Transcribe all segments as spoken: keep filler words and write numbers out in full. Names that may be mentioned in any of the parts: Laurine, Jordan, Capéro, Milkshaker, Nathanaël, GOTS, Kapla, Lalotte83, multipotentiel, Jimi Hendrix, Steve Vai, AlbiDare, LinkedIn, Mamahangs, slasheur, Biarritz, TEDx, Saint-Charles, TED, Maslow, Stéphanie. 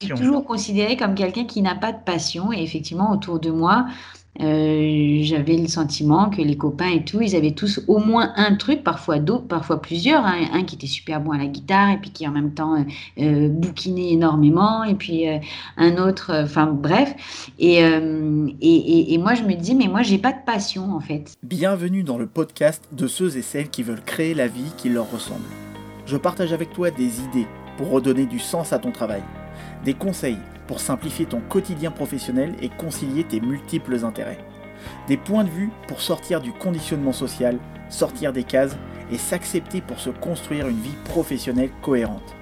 Je suis toujours considérée comme quelqu'un qui n'a pas de passion. Et effectivement, autour de moi, euh, j'avais le sentiment que les copains et tout, ils avaient tous au moins un truc, parfois d'autres, parfois plusieurs. Hein. Un qui était super bon à la guitare et puis qui en même temps euh, bouquinait énormément. Et puis euh, un autre, enfin euh, bref. Et, euh, et, et, et moi, je me dis, mais moi, j'ai pas de passion en fait. Bienvenue dans le podcast de ceux et celles qui veulent créer la vie qui leur ressemble. Je partage avec toi des idées pour redonner du sens à ton travail. Des conseils pour simplifier ton quotidien professionnel et concilier tes multiples intérêts. Des points de vue pour sortir du conditionnement social, sortir des cases et s'accepter pour se construire une vie professionnelle cohérente.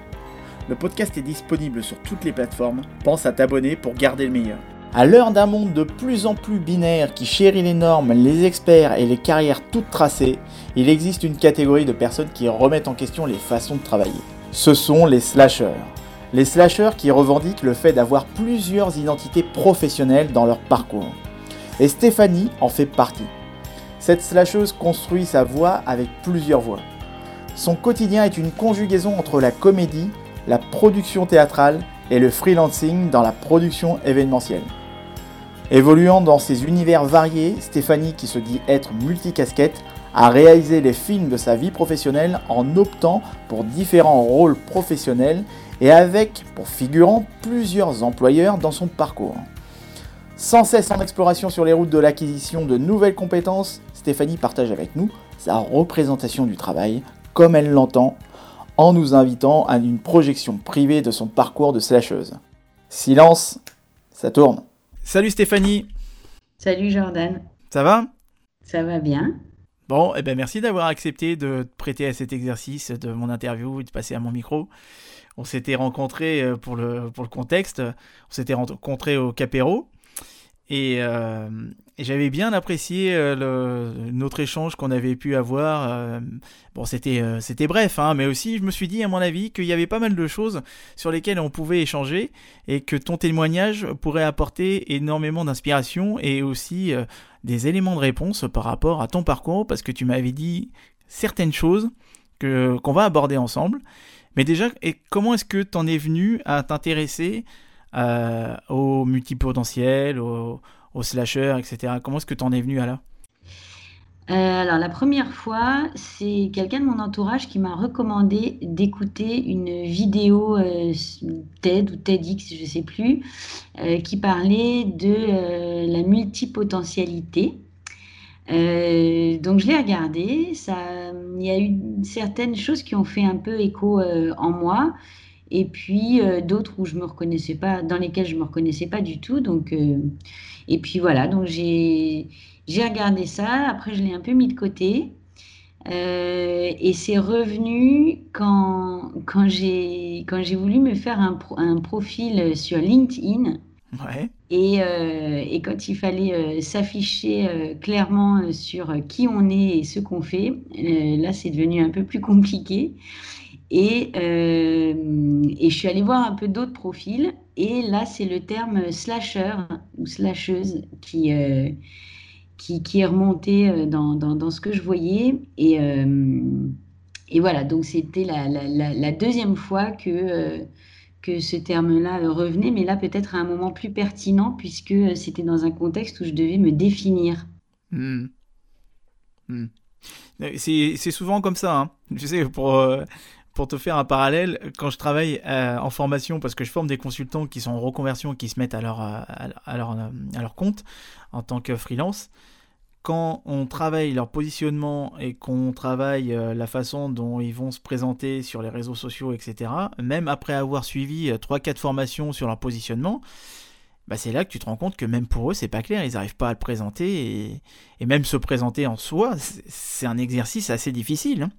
Le podcast est disponible sur toutes les plateformes. Pense à t'abonner pour garder le meilleur. À l'heure d'un monde de plus en plus binaire qui chérit les normes, les experts et les carrières toutes tracées, il existe une catégorie de personnes qui remettent en question les façons de travailler. Ce sont les slasheurs. Les slasheurs qui revendiquent le fait d'avoir plusieurs identités professionnelles dans leur parcours. Et Stéphanie en fait partie. Cette slasheuse construit sa voix avec plusieurs voix. Son quotidien est une conjugaison entre la comédie, la production théâtrale et le freelancing dans la production événementielle. Évoluant dans ces univers variés, Stéphanie, qui se dit être multicasquette, a réalisé les films de sa vie professionnelle en optant pour différents rôles professionnels et avec, pour figurant, plusieurs employeurs dans son parcours. Sans cesse en exploration sur les routes de l'acquisition de nouvelles compétences, Stéphanie partage avec nous sa représentation du travail, comme elle l'entend, en nous invitant à une projection privée de son parcours de slasheuse. Silence, ça tourne. Salut Stéphanie. Salut Jordan. Ça va ? Ça va bien. Bon, eh ben merci d'avoir accepté de te prêter à cet exercice de mon interview et de passer à mon micro. On s'était rencontrés, pour le, pour le contexte, on s'était rencontrés au Capéro et, euh, et j'avais bien apprécié le, notre échange qu'on avait pu avoir. Bon, c'était, c'était bref, hein, mais aussi je me suis dit, à mon avis, qu'il y avait pas mal de choses sur lesquelles on pouvait échanger et que ton témoignage pourrait apporter énormément d'inspiration et aussi euh, des éléments de réponse par rapport à ton parcours, parce que tu m'avais dit certaines choses que, qu'on va aborder ensemble. Mais déjà, et comment est-ce que tu en es venu à t'intéresser euh, aux multipotentiels, aux, aux slashers, et cetera. Comment est-ce que tu en es venu à là ? euh, Alors, la première fois, c'est quelqu'un de mon entourage qui m'a recommandé d'écouter une vidéo euh, TED ou TEDx, je ne sais plus, euh, qui parlait de euh, la multipotentialité. Euh, donc je l'ai regardé, ça, il y a eu certaines choses qui ont fait un peu écho euh, en moi et puis euh, d'autres où je me reconnaissais pas, dans lesquelles je me reconnaissais pas du tout, donc euh, et puis voilà, donc j'ai j'ai regardé ça, après je l'ai un peu mis de côté euh, et c'est revenu quand quand j'ai quand j'ai voulu me faire un pro, un profil sur LinkedIn. Ouais. Et, euh, et quand il fallait euh, s'afficher euh, clairement euh, sur qui on est et ce qu'on fait, euh, là c'est devenu un peu plus compliqué. Et, euh, et je suis allée voir un peu d'autres profils. Et là c'est le terme slasher ou slasheuse qui, euh, qui, qui est remonté dans, dans, dans ce que je voyais. Et, euh, et voilà, donc c'était la, la, la, la deuxième fois que... Euh, que ce terme-là revenait, mais là peut-être à un moment plus pertinent, puisque c'était dans un contexte où je devais me définir. Mmh. Mmh. C'est, c'est souvent comme ça, hein. Je sais, pour, euh, pour te faire un parallèle, quand je travaille euh, en formation, parce que je forme des consultants qui sont en reconversion, qui se mettent à leur, à, à leur, à leur compte en tant que freelance, quand on travaille leur positionnement et qu'on travaille la façon dont ils vont se présenter sur les réseaux sociaux, et cetera, même après avoir suivi trois quatre formations sur leur positionnement, bah c'est là que tu te rends compte que même pour eux, c'est pas clair, ils n'arrivent pas à le présenter et, et même se présenter en soi, c'est un exercice assez difficile, hein.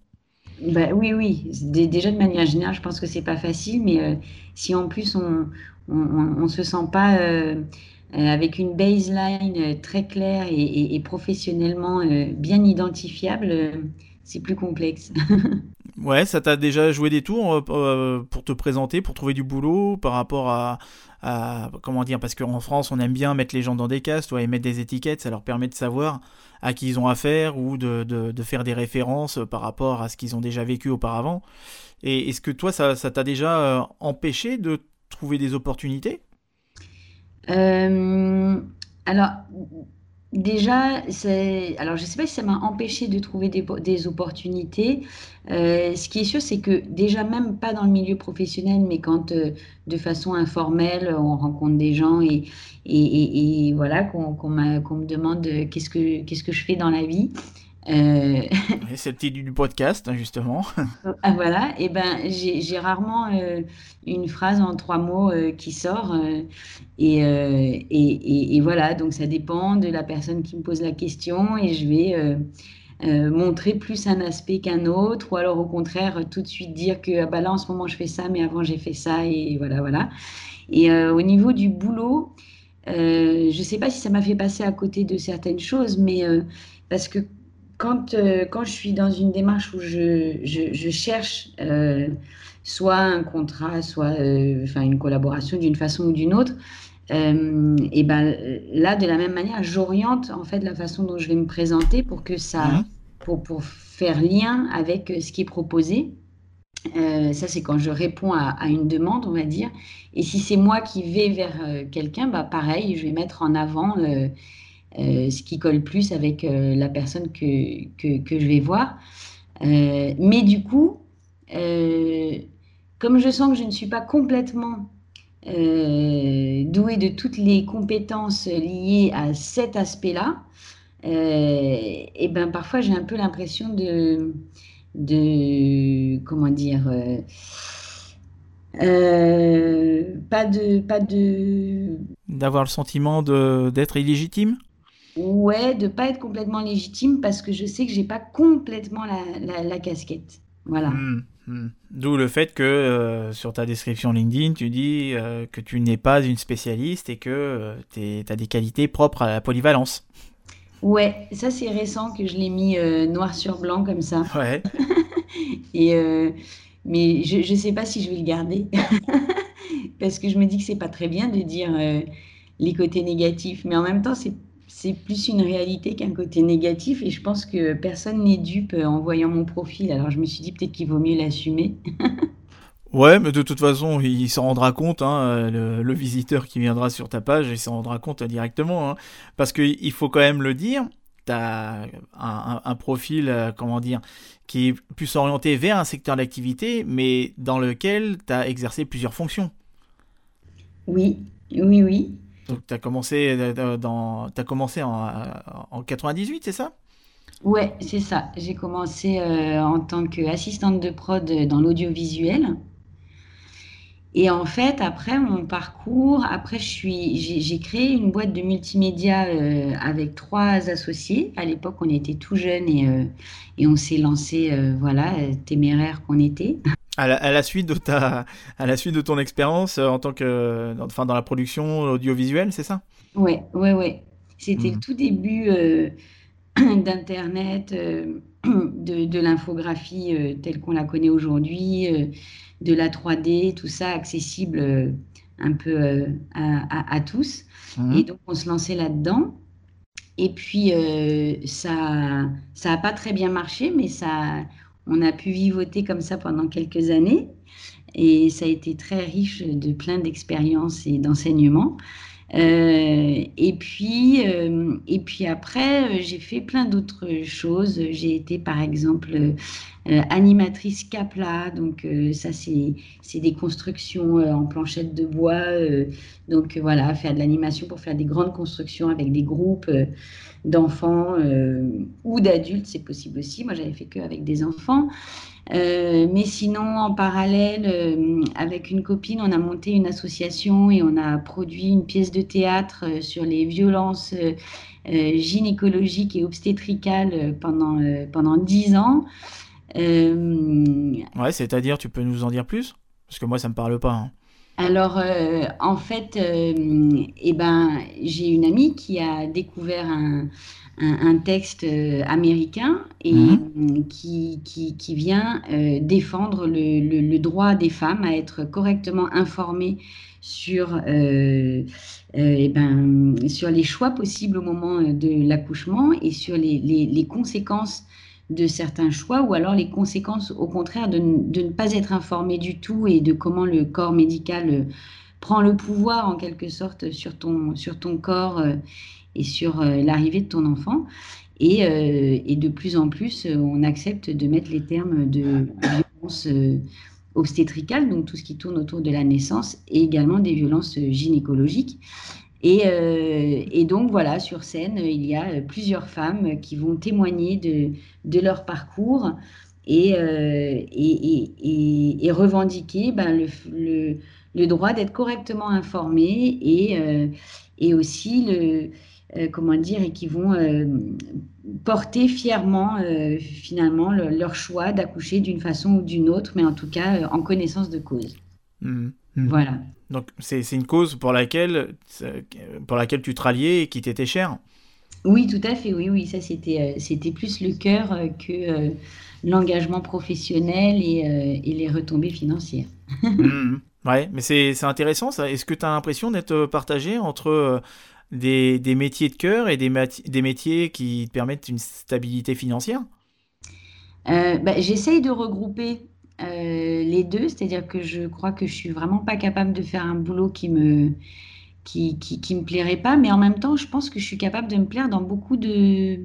Bah oui, oui. Déjà, de manière générale, je pense que c'est pas facile, mais euh, si en plus on on, on, on se sent pas... Euh... Euh, avec une baseline euh, très claire et, et, et professionnellement euh, bien identifiable, euh, c'est plus complexe. Ouais, ça t'a déjà joué des tours euh, pour te présenter, pour trouver du boulot par rapport à, à comment dire, parce qu'en France, on aime bien mettre les gens dans des cases, toi, et mettre des étiquettes, ça leur permet de savoir à qui ils ont affaire ou de, de, de faire des références par rapport à ce qu'ils ont déjà vécu auparavant. Et est-ce que toi, ça, ça t'a déjà euh, empêché de trouver des opportunités? euh, Alors, déjà, c'est... alors, je ne sais pas si ça m'a empêché de trouver des, des opportunités. Euh, ce qui est sûr, c'est que déjà, même pas dans le milieu professionnel, mais quand euh, de façon informelle, on rencontre des gens et, et, et, et voilà, qu'on, qu'on, m'a, qu'on me demande euh, qu'est-ce que, qu'est-ce que je fais dans la vie. Euh... Oui, c'est le titre du podcast, justement. Ah, voilà, et eh ben j'ai, j'ai rarement euh, une phrase en trois mots euh, qui sort. Euh, et, euh, et, et, et voilà, donc ça dépend de la personne qui me pose la question et je vais euh, euh, montrer plus un aspect qu'un autre, ou alors au contraire, tout de suite dire que ah, bah là en ce moment je fais ça, mais avant j'ai fait ça, et voilà, voilà. Et euh, au niveau du boulot, euh, je ne sais pas si ça m'a fait passer à côté de certaines choses, mais euh, parce que Quand, euh, quand je suis dans une démarche où je, je, je cherche euh, soit un contrat, soit euh, enfin, une collaboration d'une façon ou d'une autre, euh, et ben, là, de la même manière, j'oriente en fait, la façon dont je vais me présenter pour, que ça, mmh. pour, pour faire lien avec ce qui est proposé. Euh, ça, c'est quand je réponds à, à une demande, on va dire. Et si c'est moi qui vais vers euh, quelqu'un, bah, pareil, je vais mettre en avant... Euh, Euh, ce qui colle plus avec euh, la personne que, que, que je vais voir. Euh, mais du coup, euh, comme je sens que je ne suis pas complètement euh, douée de toutes les compétences liées à cet aspect-là, euh, et ben parfois j'ai un peu l'impression de, de comment dire, euh, euh, pas de, pas de, d'avoir le sentiment de, d'être illégitime. Ouais, de ne pas être complètement légitime parce que je sais que je n'ai pas complètement la, la, la casquette. Voilà. Mmh, mmh. D'où le fait que euh, sur ta description LinkedIn, tu dis euh, que tu n'es pas une spécialiste et que euh, tu as des qualités propres à la polyvalence. Ouais, ça c'est récent que je l'ai mis euh, noir sur blanc comme ça. Ouais. et, euh, mais je ne sais pas si je vais le garder parce que je me dis que ce n'est pas très bien de dire euh, les côtés négatifs. Mais en même temps, c'est C'est plus une réalité qu'un côté négatif et je pense que personne n'est dupe en voyant mon profil. Alors je me suis dit peut-être qu'il vaut mieux l'assumer. Ouais, mais de toute façon, il s'en rendra compte, hein, le, le visiteur qui viendra sur ta page, il s'en rendra compte directement. Hein, parce qu'il faut quand même le dire, tu as un, un, un profil, comment dire, qui est plus orienté vers un secteur d'activité, mais dans lequel tu as exercé plusieurs fonctions. Oui, oui, oui. Donc, tu as commencé, dans, t'as commencé en, en quatre-vingt-dix-huit, c'est ça? Ouais, c'est ça. J'ai commencé euh, en tant qu'assistante de prod dans l'audiovisuel. Et en fait, après mon parcours, après, je suis, j'ai, j'ai créé une boîte de multimédia euh, avec trois associés. À l'époque, on était tout jeunes et, euh, et on s'est lancé, euh, voilà, téméraire qu'on était. À la, à la suite de ta, à la suite de ton expérience en tant que, enfin dans la production audiovisuelle, c'est ça? Ouais, ouais, ouais. C'était mmh. le tout début euh, d'Internet, euh, de, de l'infographie euh, telle qu'on la connaît aujourd'hui, euh, de la trois D, tout ça accessible euh, un peu euh, à, à, à tous. Mmh. Et donc on se lançait là-dedans. Et puis euh, ça, ça a pas très bien marché, mais ça. On a pu vivoter comme ça pendant quelques années et ça a été très riche de plein d'expériences et d'enseignements. Euh, et, puis, euh, et puis après, j'ai fait plein d'autres choses. J'ai été par exemple euh, animatrice Kapla, donc euh, ça c'est, c'est des constructions euh, en planchette de bois. Euh, donc euh, voilà, faire de l'animation pour faire des grandes constructions avec des groupes euh, d'enfants euh, ou d'adultes, c'est possible aussi. Moi, j'avais fait que avec des enfants. Euh, mais sinon, en parallèle, euh, avec une copine, on a monté une association et on a produit une pièce de théâtre euh, sur les violences euh, euh, gynécologiques et obstétricales euh, pendant euh, pendant dix ans. Euh... Ouais, c'est-à-dire, tu peux nous en dire plus? Parce que moi, ça me parle pas. Hein. Alors, euh, en fait, euh, eh ben, j'ai une amie qui a découvert un, un, un texte américain et mmh. qui, qui, qui vient euh, défendre le, le, le droit des femmes à être correctement informées sur, euh, euh, eh ben, sur les choix possibles au moment de l'accouchement et sur les, les, les conséquences de certains choix, ou alors les conséquences, au contraire, de, n- de ne pas être informé du tout et de comment le corps médical euh, prend le pouvoir, en quelque sorte, sur ton, sur ton corps euh, et sur euh, l'arrivée de ton enfant. Et, euh, et de plus en plus, on accepte de mettre les termes de violence euh, obstétricale, donc tout ce qui tourne autour de la naissance, et également des violences gynécologiques. Et, euh, et donc voilà, sur scène, il y a plusieurs femmes qui vont témoigner de, de leur parcours et, euh, et, et, et, et revendiquer ben, le, le, le droit d'être correctement informées et, euh, et aussi le... Euh, comment dire, et qui vont euh, porter fièrement, euh, finalement, le, leur choix d'accoucher d'une façon ou d'une autre, mais en tout cas euh, en connaissance de cause. Mmh, mmh. Voilà. Donc, c'est, c'est une cause pour laquelle, pour laquelle tu te ralliais et qui t'était chère. Oui, tout à fait, oui, oui. Ça, c'était, euh, c'était plus le cœur euh, que euh, l'engagement professionnel et, euh, et les retombées financières. Mmh. Ouais, mais c'est, c'est intéressant, ça. Est-ce que tu as l'impression d'être partagé entre... Euh, Des, des métiers de cœur et des, mati- des métiers qui permettent une stabilité financière ? euh, bah, J'essaye de regrouper euh, les deux, c'est-à-dire que je crois que je ne suis vraiment pas capable de faire un boulot qui me, qui, qui, qui me plairait pas, mais en même temps, je pense que je suis capable de me plaire dans beaucoup de,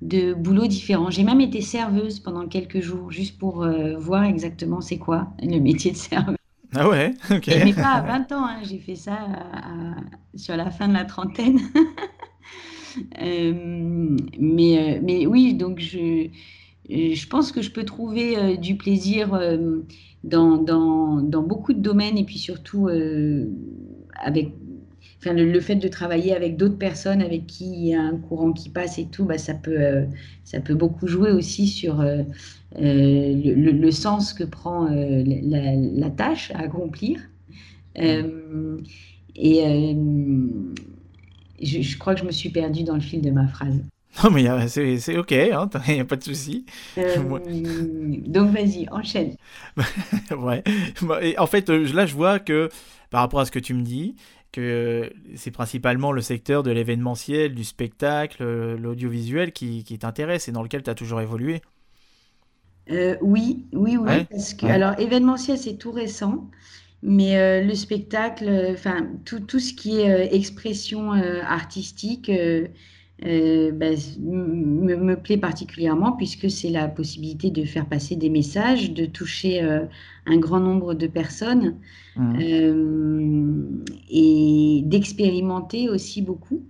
de boulots différents. J'ai même été serveuse pendant quelques jours, juste pour euh, voir exactement c'est quoi le métier de serveuse. Ah ouais, ok. Mais pas à vingt ans, hein. J'ai fait ça à, à, sur la fin de la trentaine. euh, mais, mais oui, donc je, je pense que je peux trouver euh, du plaisir euh, dans, dans, dans beaucoup de domaines et puis surtout euh, avec, enfin, le, le fait de travailler avec d'autres personnes avec qui il y a un courant qui passe et tout, bah, ça, peut, euh, ça peut beaucoup jouer aussi sur... Euh, Euh, le, le sens que prend euh, la, la tâche à accomplir. Euh, et euh, je, je crois que je me suis perdue dans le fil de ma phrase. Non, mais c'est, c'est OK, hein, il n'y a pas de souci. Euh, donc, vas-y, enchaîne. Ouais. Et en fait, là, je vois que, par rapport à ce que tu me dis, que c'est principalement le secteur de l'événementiel, du spectacle, l'audiovisuel qui, qui t'intéresse et dans lequel tu as toujours évolué. Euh, oui, oui, oui, ouais, parce que ouais. Alors événementiel c'est tout récent, mais euh, le spectacle, enfin euh, tout, tout ce qui est euh, expression euh, artistique euh, euh, bah, me, me plaît particulièrement puisque c'est la possibilité de faire passer des messages, de toucher euh, un grand nombre de personnes mmh. euh, et d'expérimenter aussi beaucoup.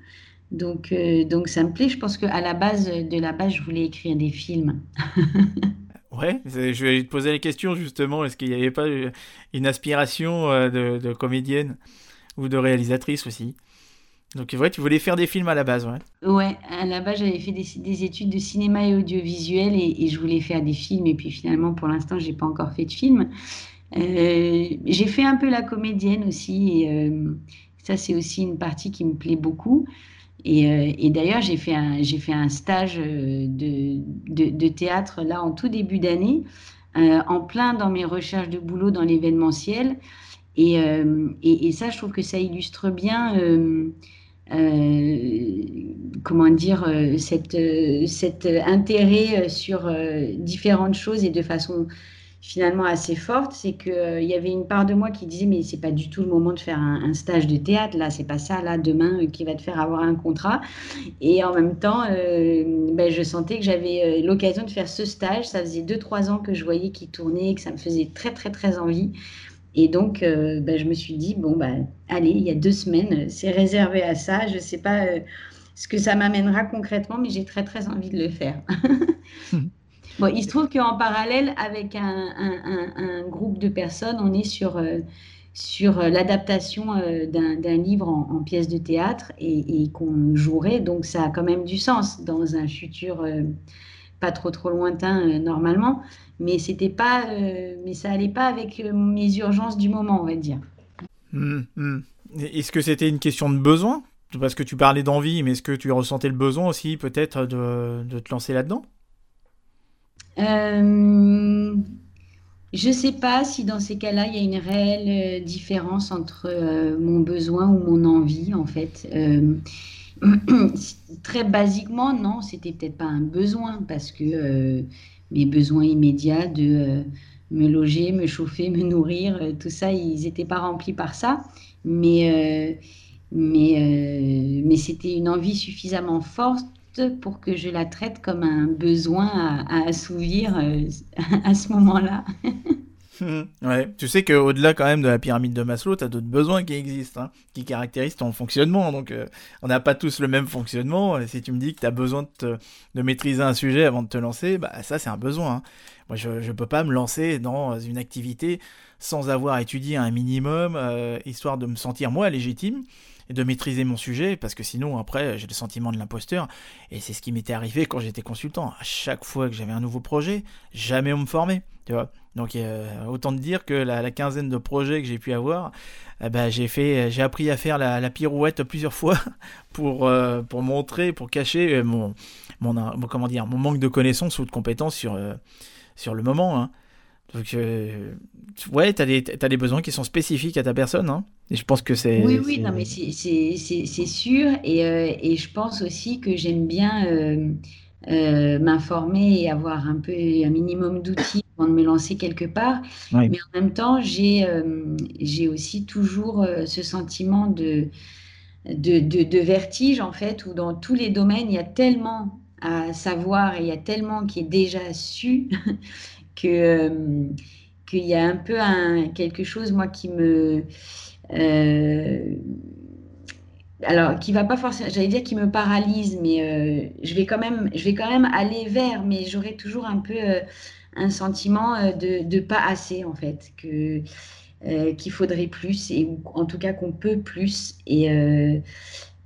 Donc, euh, donc ça me plaît. Je pense qu'à la base de la base, je voulais écrire des films. Ouais, je vais te poser la question justement, est-ce qu'il n'y avait pas une aspiration de, de comédienne ou de réalisatrice aussi ? Donc c'est vrai, tu voulais faire des films à la base, ouais. Ouais, à la base j'avais fait des, des études de cinéma et audiovisuel et, et je voulais faire des films et puis finalement pour l'instant j'ai pas encore fait de film. Euh, j'ai fait un peu la comédienne aussi et euh, ça c'est aussi une partie qui me plaît beaucoup. Et, euh, et d'ailleurs, j'ai fait un, j'ai fait un stage de, de, de théâtre là en tout début d'année, euh, en plein dans mes recherches de boulot dans l'événementiel. Et, euh, et, et ça, je trouve que ça illustre bien, euh, euh, comment dire, euh, cette, euh, cet intérêt sur euh, différentes choses et de façon finalement assez forte. C'est qu'il euh, y avait une part de moi qui disait mais c'est pas du tout le moment de faire un, un stage de théâtre, là c'est pas ça, là demain euh, qui va te faire avoir un contrat, et en même temps euh, ben, je sentais que j'avais euh, l'occasion de faire ce stage, ça faisait deux trois ans que je voyais qu'il tournait et que ça me faisait très très très envie, et donc euh, ben, je me suis dit bon ben allez, il y a deux semaines c'est réservé à ça, je sais pas euh, ce que ça m'amènera concrètement mais j'ai très très envie de le faire. Bon, il se trouve qu'en parallèle, avec un, un, un, un groupe de personnes, on est sur, euh, sur l'adaptation euh, d'un, d'un livre en, en pièce de théâtre et, et qu'on jouerait. Donc, ça a quand même du sens dans un futur euh, pas trop, trop lointain euh, normalement. Mais, c'était pas, euh, mais ça n'allait pas avec euh, mes urgences du moment, on va dire. Mmh, mmh. Est-ce que c'était une question de besoin ? Parce que tu parlais d'envie, mais est-ce que tu ressentais le besoin aussi peut-être de, de te lancer là-dedans ? Euh, je ne sais pas si dans ces cas-là, il y a une réelle différence entre euh, mon besoin ou mon envie, en fait. Euh, Très basiquement, non, c'était peut-être pas un besoin, parce que euh, mes besoins immédiats de euh, me loger, me chauffer, me nourrir, euh, tout ça, ils n'étaient pas remplis par ça. Mais, euh, mais, euh, mais c'était une envie suffisamment forte pour que je la traite comme un besoin à, à assouvir euh, à ce moment-là. Mmh, ouais. Tu sais qu'au-delà quand même de la pyramide de Maslow, tu as d'autres besoins qui existent, hein, qui caractérisent ton fonctionnement. Donc euh, on n'a pas tous le même fonctionnement. Et si tu me dis que tu as besoin de, te, de maîtriser un sujet avant de te lancer, bah, ça c'est un besoin. Hein. Moi je ne peux pas me lancer dans une activité sans avoir étudié un minimum, euh, histoire de me sentir moi légitime et de maîtriser mon sujet, parce que sinon après j'ai le sentiment de l'imposteur. Et c'est ce qui m'était arrivé quand j'étais consultant. À chaque fois que j'avais un nouveau projet, jamais on me formait, tu vois. Donc euh, autant te dire que la, la quinzaine de projets que j'ai pu avoir, euh, bah, j'ai fait, j'ai appris à faire la, la pirouette plusieurs fois pour euh, pour montrer, pour cacher mon mon comment dire mon manque de connaissances ou de compétences sur euh, sur le moment. Hein. Donc euh, ouais, t'as des t'as des besoins qui sont spécifiques à ta personne. Hein. Et je pense que c'est oui oui c'est... non mais c'est c'est c'est, c'est sûr et euh, et je pense aussi que j'aime bien euh, euh, m'informer et avoir un peu un minimum d'outils de me lancer quelque part, oui. Mais en même temps, j'ai, euh, j'ai aussi toujours euh, ce sentiment de, de, de, de vertige, en fait, où dans tous les domaines, il y a tellement à savoir et il y a tellement qui est déjà su que, euh, qu'il y a un peu un, quelque chose, moi, qui me... Euh, alors, qui va pas forcément, j'allais dire qui me paralyse, mais euh, je, vais quand même, je vais quand même aller vers, mais j'aurai toujours un peu... Euh, un sentiment de, de pas assez, en fait, que, euh, qu'il faudrait plus, et en tout cas qu'on peut plus. Et, euh,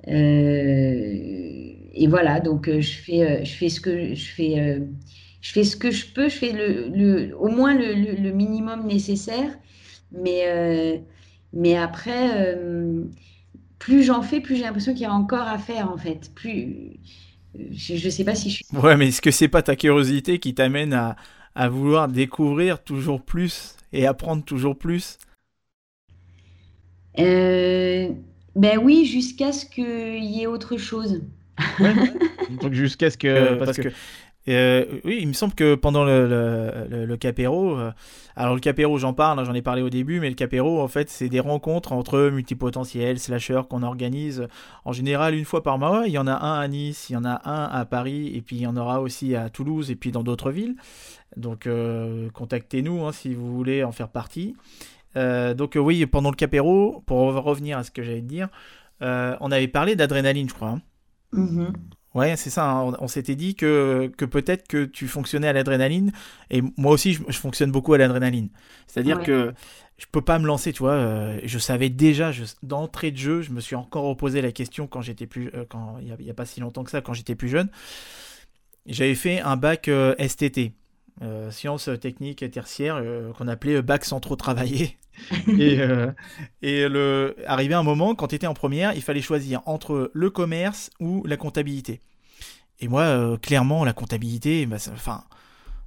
euh, et voilà, donc je fais, je fais ce que je fais, je fais ce que je peux, je fais le, le, au moins le, le, le minimum nécessaire, mais, euh, mais après, euh, plus j'en fais, plus j'ai l'impression qu'il y a encore à faire, en fait. Plus, je ne sais pas si je suis... Ouais, mais est-ce que c'est pas ta curiosité qui t'amène à à vouloir découvrir toujours plus et apprendre toujours plus? euh, Ben oui, jusqu'à ce qu'il y ait autre chose. Ouais. Donc jusqu'à ce que... Euh, parce parce que... que... Euh, oui, il me semble que pendant le, le, le, le Capéro, euh, alors le Capéro, j'en parle, hein, j'en ai parlé au début, mais le Capéro, en fait, c'est des rencontres entre multipotentiels, slasheurs qu'on organise en général une fois par mois. Il y en a un à Nice, il y en a un à Paris, et puis il y en aura aussi à Toulouse et puis dans d'autres villes. Donc euh, contactez-nous hein, si vous voulez en faire partie. Euh, donc euh, oui, pendant le Capéro, pour revenir à ce que j'allais te dire, euh, on avait parlé d'adrénaline, je crois. Hein. Mm-hmm. Ouais, c'est ça, hein. On, on s'était dit que, que peut-être que tu fonctionnais à l'adrénaline, et moi aussi je, je fonctionne beaucoup à l'adrénaline, c'est-à-dire ouais. que je peux pas me lancer, tu vois, euh, je savais déjà, je, d'entrée de jeu, je me suis encore reposé la question quand j'étais plus, euh, quand, il n'y a, a pas si longtemps que ça, quand j'étais plus jeune, j'avais fait un bac euh, S T T, euh, sciences techniques tertiaires, euh, qu'on appelait bac sans trop travailler. Et, euh, et le, arrivé un moment, quand tu étais en première, il fallait choisir entre le commerce ou la comptabilité. Et moi, euh, clairement, la comptabilité, bah, ça, enfin,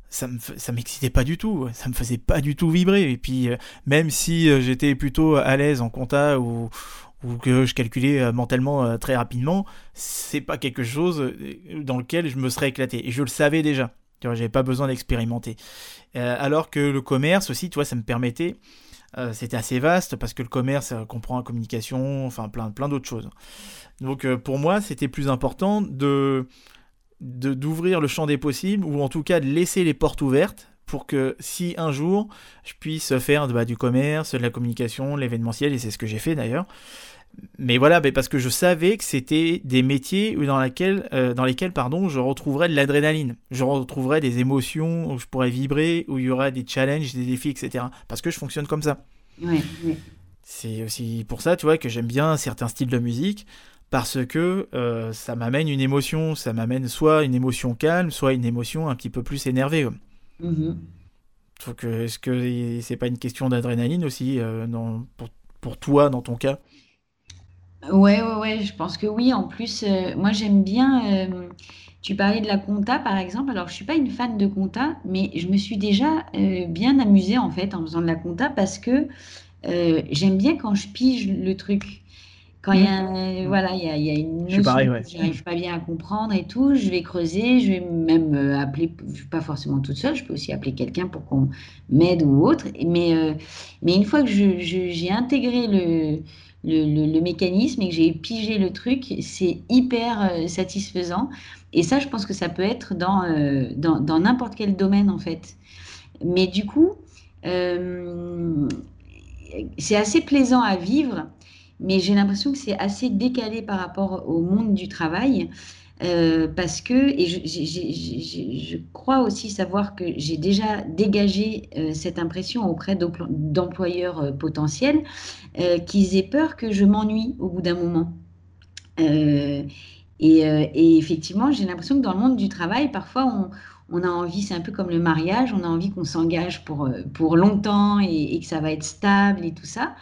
ça me, ça m'excitait pas du tout, ça me faisait pas du tout vibrer. Et puis, euh, même si euh, j'étais plutôt à l'aise en compta ou, ou que je calculais euh, mentalement euh, très rapidement, c'est pas quelque chose dans lequel je me serais éclaté. Et je le savais déjà, tu vois, j'avais pas besoin d'expérimenter. Euh, alors que le commerce aussi, tu vois, ça me permettait. Euh, c'était assez vaste parce que le commerce euh, comprend la communication, enfin plein, plein d'autres choses. Donc euh, pour moi, c'était plus important de, de, d'ouvrir le champ des possibles, ou en tout cas de laisser les portes ouvertes pour que si un jour je puisse faire bah, du commerce, de la communication, de l'événementiel, et c'est ce que j'ai fait d'ailleurs. Mais voilà, bah, parce que je savais que c'était des métiers dans, laquelle, euh, dans lesquels pardon, je retrouverais de l'adrénaline, je retrouverais des émotions où je pourrais vibrer, où il y aura des challenges, des défis, et cetera. Parce que je fonctionne comme ça. Ouais, ouais. C'est aussi pour ça, tu vois, que j'aime bien certains styles de musique, parce que euh, ça m'amène une émotion, ça m'amène soit une émotion calme, soit une émotion un petit peu plus énervée. Mm-hmm. Donc, est-ce que c'est pas une question d'adrénaline aussi euh, dans, pour, pour toi, dans ton cas? Ouais, ouais, ouais, je pense que oui. En plus, euh, moi, j'aime bien. Euh, tu parlais de la compta, par exemple. Alors, je suis pas une fan de compta, mais je me suis déjà euh, bien amusée en fait en faisant de la compta parce que euh, j'aime bien quand je pige le truc. Quand il mmh. y, voilà, y, y a une notion pareil, ouais. que je n'arrive pas bien à comprendre et tout, je vais creuser, je vais même euh, appeler, je ne suis pas forcément toute seule, je peux aussi appeler quelqu'un pour qu'on m'aide ou autre. Mais, euh, mais une fois que je, je, j'ai intégré le, le, le, le mécanisme et que j'ai pigé le truc, c'est hyper euh, satisfaisant. Et ça, je pense que ça peut être dans, euh, dans, dans n'importe quel domaine, en fait. Mais du coup, euh, c'est assez plaisant à vivre. Mais j'ai l'impression que c'est assez décalé par rapport au monde du travail euh, parce que, et je, je, je, je crois aussi savoir que j'ai déjà dégagé euh, cette impression auprès d'employeurs euh, potentiels euh, qu'ils aient peur que je m'ennuie au bout d'un moment. Euh, et, euh, et effectivement, j'ai l'impression que dans le monde du travail, parfois, on... On a envie, c'est un peu comme le mariage, on a envie qu'on s'engage pour, pour longtemps et, et que ça va être stable et tout ça.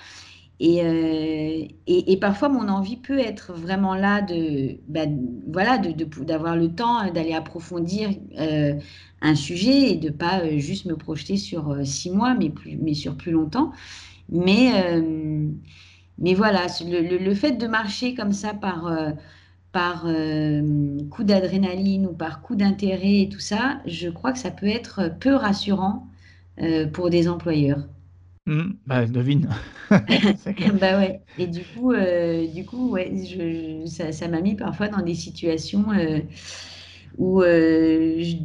Et, euh, et, et parfois, mon envie peut être vraiment là de, ben, voilà, de, de, d'avoir le temps d'aller approfondir euh, un sujet et de ne pas euh, juste me projeter sur euh, six mois, mais, plus, mais sur plus longtemps. Mais, euh, mais voilà, le, le, le fait de marcher comme ça par... Euh, par euh, coup d'adrénaline ou par coup d'intérêt et tout ça, je crois que ça peut être peu rassurant euh, pour des employeurs. Mmh, bah, devine. Bah ouais. Et du coup, euh, du coup ouais, je, je, ça, ça m'a mis parfois dans des situations euh, où euh, je,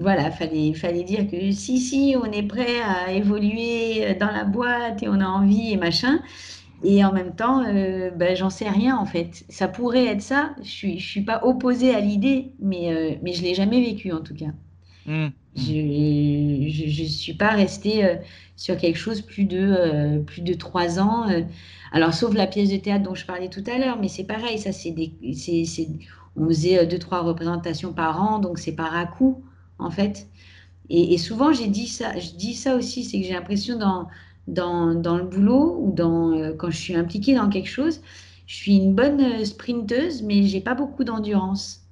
voilà, fallait, fallait dire que si, si, on est prêt à évoluer dans la boîte et on a envie et machin. Et en même temps, euh, ben, j'en sais rien en fait. Ça pourrait être ça, je ne suis, je suis pas opposée à l'idée, mais, euh, mais je ne l'ai jamais vécu en tout cas. Mmh. Je ne suis pas restée euh, sur quelque chose plus de, euh, plus de trois ans. Euh. Alors sauf la pièce de théâtre dont je parlais tout à l'heure, mais c'est pareil, ça, c'est des, c'est, c'est, on faisait deux, trois représentations par an, donc c'est par à-coup en fait. Et, et souvent, j'ai dit ça, je dis ça aussi, c'est que j'ai l'impression dans... Dans, dans le boulot ou dans, euh, quand je suis impliquée dans quelque chose, je suis une bonne euh, sprinteuse, mais je n'ai pas beaucoup d'endurance.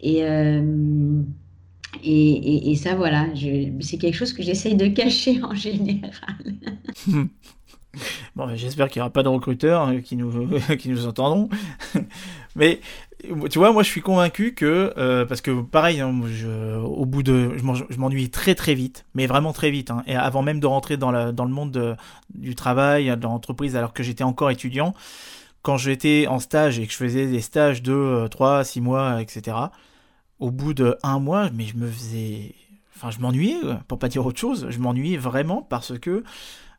Et, euh, et, et, et ça, voilà, je, c'est quelque chose que j'essaye de cacher en général. Bon, j'espère qu'il n'y aura pas de recruteurs qui nous, qui nous entendront. Mais tu vois, moi je suis convaincu que, euh, parce que pareil, hein, je, au bout de, je, m'en, je m'ennuie très très vite, mais vraiment très vite, hein, et avant même de rentrer dans, la, dans le monde de, du travail, de l'entreprise, alors que j'étais encore étudiant, quand j'étais en stage et que je faisais des stages de trois, six mois, et cetera, au bout de un mois, mais je me faisais, enfin je m'ennuyais, pour pas dire autre chose, je m'ennuyais vraiment parce que,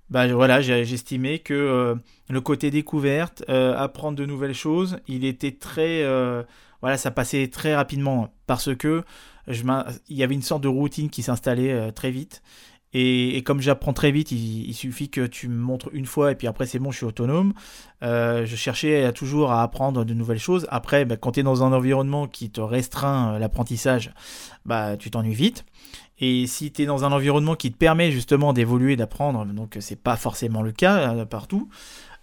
bah voilà, j'estimais que euh, le côté découverte, euh, apprendre de nouvelles choses, il était très, euh, voilà, ça passait très rapidement parce que je il y avait une sorte de routine qui s'installait euh, très vite. Et, et comme j'apprends très vite, il, il suffit que tu me montres une fois et puis après c'est bon, je suis autonome. Euh, je cherchais à, toujours à apprendre de nouvelles choses. Après, bah, quand tu es dans un environnement qui te restreint l'apprentissage, bah, tu t'ennuies vite. Et si tu es dans un environnement qui te permet justement d'évoluer, d'apprendre, donc c'est pas forcément le cas partout,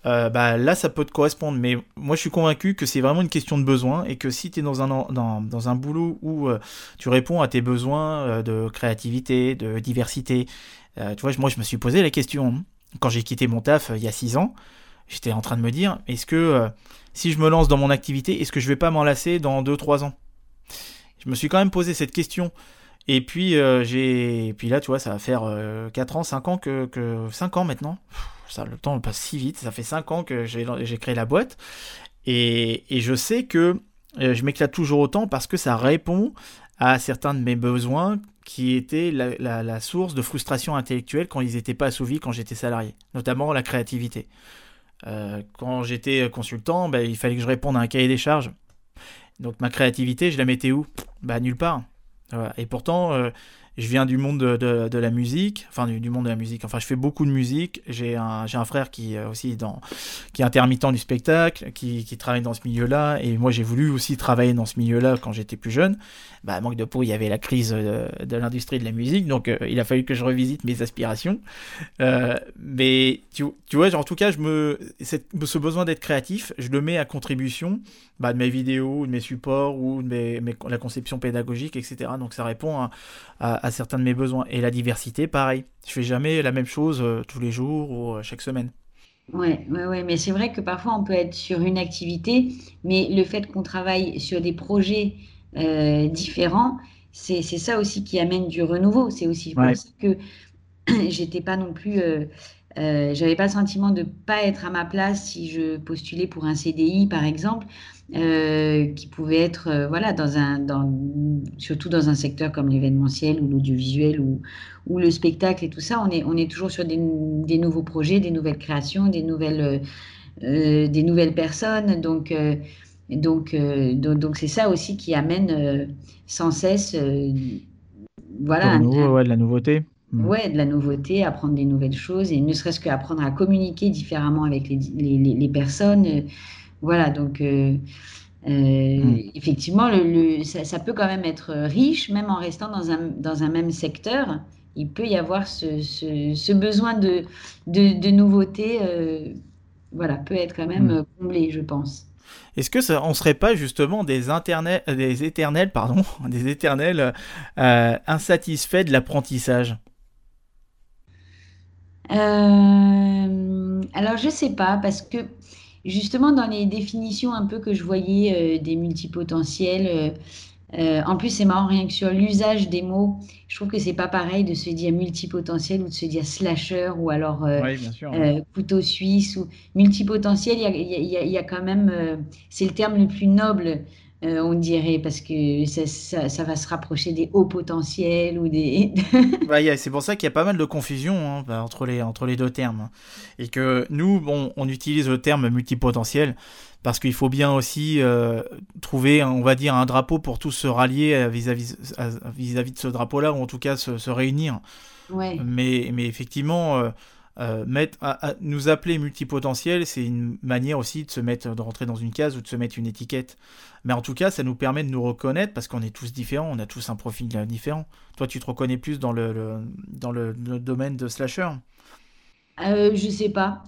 euh, bah là ça peut te correspondre. Mais moi je suis convaincu que c'est vraiment une question de besoin et que si tu es dans un, dans, dans un boulot où euh, tu réponds à tes besoins euh, de créativité, de diversité, euh, tu vois, moi je me suis posé la question, quand j'ai quitté mon taf euh, il y a six ans, j'étais en train de me dire, est-ce que euh, si je me lance dans mon activité, est-ce que je vais pas m'enlacer dans deux trois ans? Je me suis quand même posé cette question. Et puis, euh, j'ai... Et puis là, tu vois, ça va faire euh, quatre ans, cinq ans que... que... cinq ans maintenant. Pff, ça, le temps passe si vite. Ça fait cinq ans que j'ai, j'ai créé la boîte. Et, et je sais que euh, je m'éclate toujours autant parce que ça répond à certains de mes besoins qui étaient la, la, la source de frustration intellectuelle quand ils n'étaient pas assouvis quand j'étais salarié. Notamment la créativité. Euh, quand j'étais consultant, bah, il fallait que je réponde à un cahier des charges. Donc ma créativité, je la mettais où? Bah nulle part. Voilà. Et pourtant, euh, je viens du monde de, de, de la musique, enfin du, du monde de la musique, enfin je fais beaucoup de musique, j'ai un, j'ai un frère qui, euh, aussi dans, qui est intermittent du spectacle, qui, qui travaille dans ce milieu-là, et moi j'ai voulu aussi travailler dans ce milieu-là quand j'étais plus jeune. Bah, manque de peau, il y avait la crise de, de l'industrie de la musique, donc euh, il a fallu que je revisite mes aspirations. Euh, mais tu, tu vois, genre, en tout cas, je me, cette, ce besoin d'être créatif, je le mets à contribution bah, de mes vidéos, de mes supports, ou de mes, mes, la conception pédagogique, et cetera. Donc ça répond à, à, à certains de mes besoins. Et la diversité, pareil. Je fais jamais la même chose euh, tous les jours ou euh, chaque semaine. Ouais, ouais, ouais, mais c'est vrai que parfois on peut être sur une activité, mais le fait qu'on travaille sur des projets euh, différents, c'est c'est ça aussi qui amène du renouveau. C'est aussi pour Ouais. ça que j'étais pas non plus, euh, euh, j'avais pas le sentiment de pas être à ma place si je postulais pour un C D I par exemple, euh, qui pouvait être euh, voilà dans un, dans, surtout dans un secteur comme l'événementiel ou l'audiovisuel ou, ou le spectacle et tout ça, on est on est toujours sur des, des nouveaux projets, des nouvelles créations, des nouvelles euh, euh, des nouvelles personnes, donc euh, donc euh, do- donc c'est ça aussi qui amène euh, sans cesse euh, De voilà un- nouveau, ouais, de la nouveauté. Hmm. Ouais, de la nouveauté, apprendre des nouvelles choses et ne serait-ce qu'apprendre à communiquer différemment avec les, les, les- les personnes. euh, Voilà, donc euh, Hmm. euh, effectivement, le, le- ça, ça peut quand même être riche, même en restant dans un, dans un même secteur. Il peut y avoir ce, ce, ce besoin de, de, de nouveauté, euh, voilà, peut être quand même Hmm. euh, comblé, je pense. Est-ce que ça, on serait pas justement des, interne- euh, des éternels, pardon, des éternels euh, insatisfaits de l'apprentissage? Euh, alors, je sais pas, parce que justement, dans les définitions un peu que je voyais euh, des multipotentiels, euh, Euh, en plus, c'est marrant, rien que sur l'usage des mots, je trouve que c'est pas pareil de se dire multipotentiel ou de se dire slasher ou alors euh, Oui, bien sûr. ouais. euh, couteau suisse ou multipotentiel. Il y a, il y a- il y a- il y a quand même, euh, c'est le terme le plus noble, euh, on dirait, parce que ça, ça- ça va se rapprocher des hauts potentiels ou des. Bah, il y a- c'est pour ça qu'il y a pas mal de confusion hein, bah, entre les, entre les deux termes. Et que nous, bon, on utilise le terme multipotentiel parce qu'il faut bien aussi euh, trouver, on va dire, un drapeau pour tous se rallier euh, vis-à-vis, à- vis-à-vis de ce drapeau-là, ou en tout cas se, se réunir. Ouais, Mais, mais effectivement, euh, euh, mettre, à- à- nous appeler multipotentiel, c'est une manière aussi de se mettre, de rentrer dans une case ou de se mettre une étiquette. Mais en tout cas, ça nous permet de nous reconnaître parce qu'on est tous différents, on a tous un profil euh, différent. Toi, tu te reconnais plus dans le, le- dans le, le domaine de slasher. Euh, je sais pas.